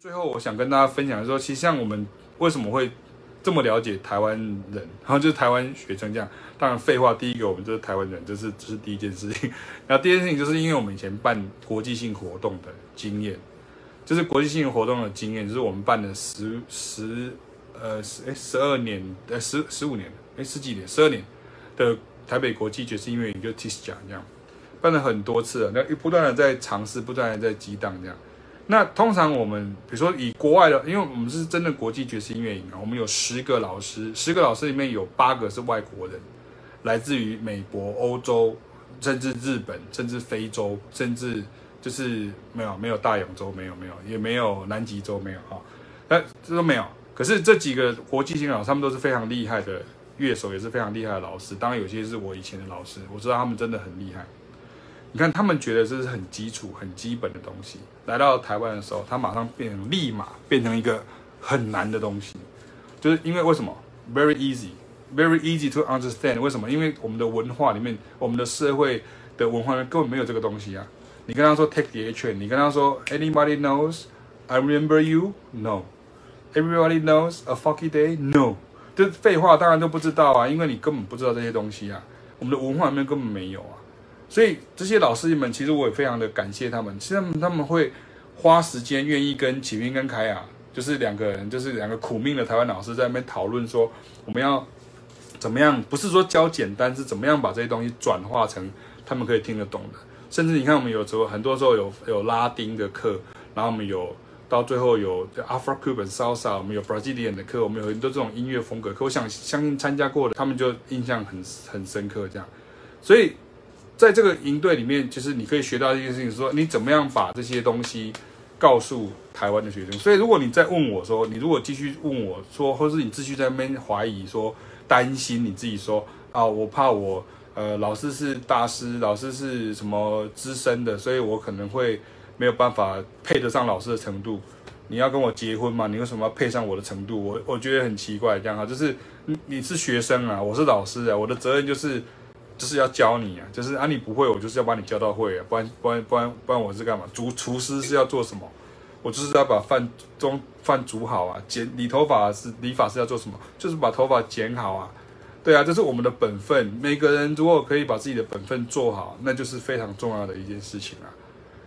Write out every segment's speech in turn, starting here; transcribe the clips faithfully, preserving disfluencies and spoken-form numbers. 最后我想跟大家分享的时候，其实像我们为什么会这么了解台湾人，然后就是台湾学生这样。当然废话，第一个我们就是台湾人，这是这是第一件事情。然后第二件事情就是因为我们以前办国际性活动的经验，就是国际性活动的经验，就是我们办了十十呃十哎十二年呃十十五年哎十几年十二年的台北国际爵士音乐营，就 T I S 奖这样，办了很多次了，那不断的在尝试，不断的在激荡这样。那通常我们比如说以国外的，因为我们是真的国际爵士音乐营啊，我们有十个老师，十个老师里面有八个是外国人，来自于美国、欧洲，甚至日本，甚至非洲，甚至就是没有没有大洋洲，没有没有也没有南极洲，没有啊，那这都没有。可是这几个国际性老师，他们都是非常厉害的乐手，也是非常厉害的老师。当然有些是我以前的老师，我知道他们真的很厉害。你看，他们觉得这是很基础、很基本的东西。来到台湾的时候，他马上变成立马变成一个很难的东西，就是因为为什么 ？Very easy, very easy to understand。为什么？因为我们的文化里面，我们的社会的文化里面根本没有这个东西啊。你跟他说 take the action， 你跟他说 anybody knows I remember you no, everybody knows a foggy day no， 这废话当然都不知道啊，因为你根本不知道这些东西啊，我们的文化里面根本没有啊。所以这些老师们，其实我也非常的感谢他们。其实他们他们会花时间，愿意跟启明跟凯雅，就是两个人，就是两个苦命的台湾老师在那边讨论说，我们要怎么样？不是说教简单，是怎么样把这些东西转化成他们可以听得懂的。甚至你看，我们有时候很多时候有有拉丁的课，然后我们有到最后有 Afro Cuban Salsa， 我们有 Brazilian 的课，我们有很多这种音乐风格课。我想相信参加过的，他们就印象很很深刻这样。所以。在这个营队里面，就是你可以学到一件事情，说你怎么样把这些东西告诉台湾的学生。所以，如果你再问我说，你如果继续问我说，或是你继续在那边怀疑说、担心你自己说啊，我怕我呃老师是大师，老师是什么资深的，所以我可能会没有办法配得上老师的程度。你要跟我结婚吗？你为什么要配上我的程度？我我觉得很奇怪，这样啊，就是你你是学生啊，我是老师啊，我的责任就是。就是要教你啊，就是啊你不会，我就是要把你教到会啊，不然不然不然不然我是干嘛？厨厨师是要做什么？我就是要把饭中饭煮好啊，剪理头发是理发是要做什么？就是把头发剪好啊，对啊，这是我们的本分。每个人如果可以把自己的本分做好，那就是非常重要的一件事情啊，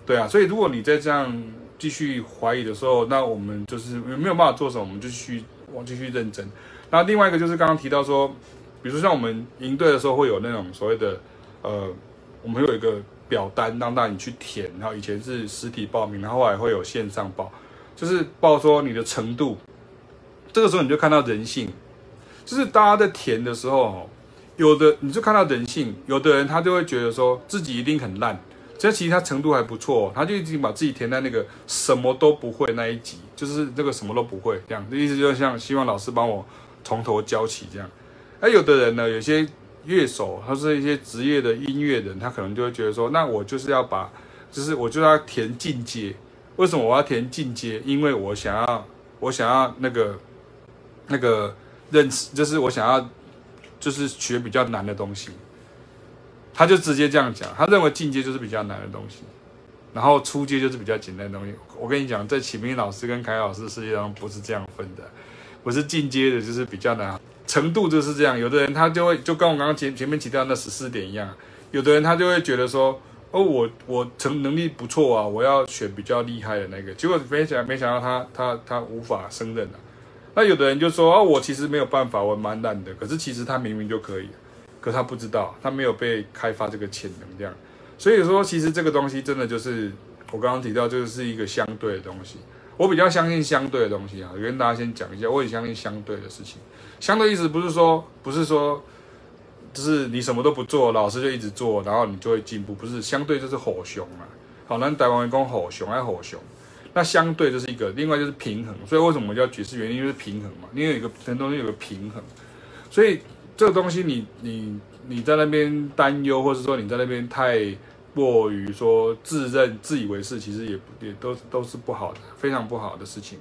对啊，所以如果你在这样继续怀疑的时候，那我们就是没有办法做什么，我们就去我继续认真。那另外一个就是刚刚提到说。比如说像我们营队的时候会有那种所谓的，呃，我们有一个表单让大家你去填，然后以前是实体报名，然后后来会有线上报，就是报说你的程度。这个时候你就看到人性，就是大家在填的时候，有的你就看到人性，有的人他就会觉得说自己一定很烂，这其实他程度还不错，他就已经把自己填在那个什么都不会那一级，就是那个什么都不会这样，意思就像希望老师帮我从头教起这样。那有的人呢，有些乐手，他是一些职业的音乐人，他可能就会觉得说，那我就是要把，就是我就要填进阶。为什么我要填进阶？因为我想要，我想要那个，那个认识，就是我想要，就是学比较难的东西。他就直接这样讲，他认为进阶就是比较难的东西，然后初阶就是比较简单的东西。我跟你讲，在启明老师跟凯老师世界上不是这样分的，不是进阶的就是比较难。程度就是这样，有的人他就会就跟我刚刚前前面提到那十四点一样，有的人他就会觉得说，哦，我我成能力不错啊，我要选比较厉害的那个，结果没想没想到他他他无法胜任啊。那有的人就说，哦，我其实没有办法，我蛮烂的，可是其实他明明就可以，可他不知道，他没有被开发这个潜能这样。所以说，其实这个东西真的就是我刚刚提到，就是一个相对的东西。我比较相信相对的东西啊，我跟大家先讲一下，我也相信相对的事情。相对意思不是说，不是说，就是你什么都不做，老师就一直做，然后你就会进步。不是相对就是吼熊啊，好，那台湾人讲吼熊还吼熊。那相对就是一个，另外就是平衡。所以为什么叫爵士原因就是平衡嘛，因为有一个很多东西有个平衡。所以这个东西你你你在那边担忧，或是说你在那边太。过于说自认自以为是，其实也也都都是不好的，非常不好的事情。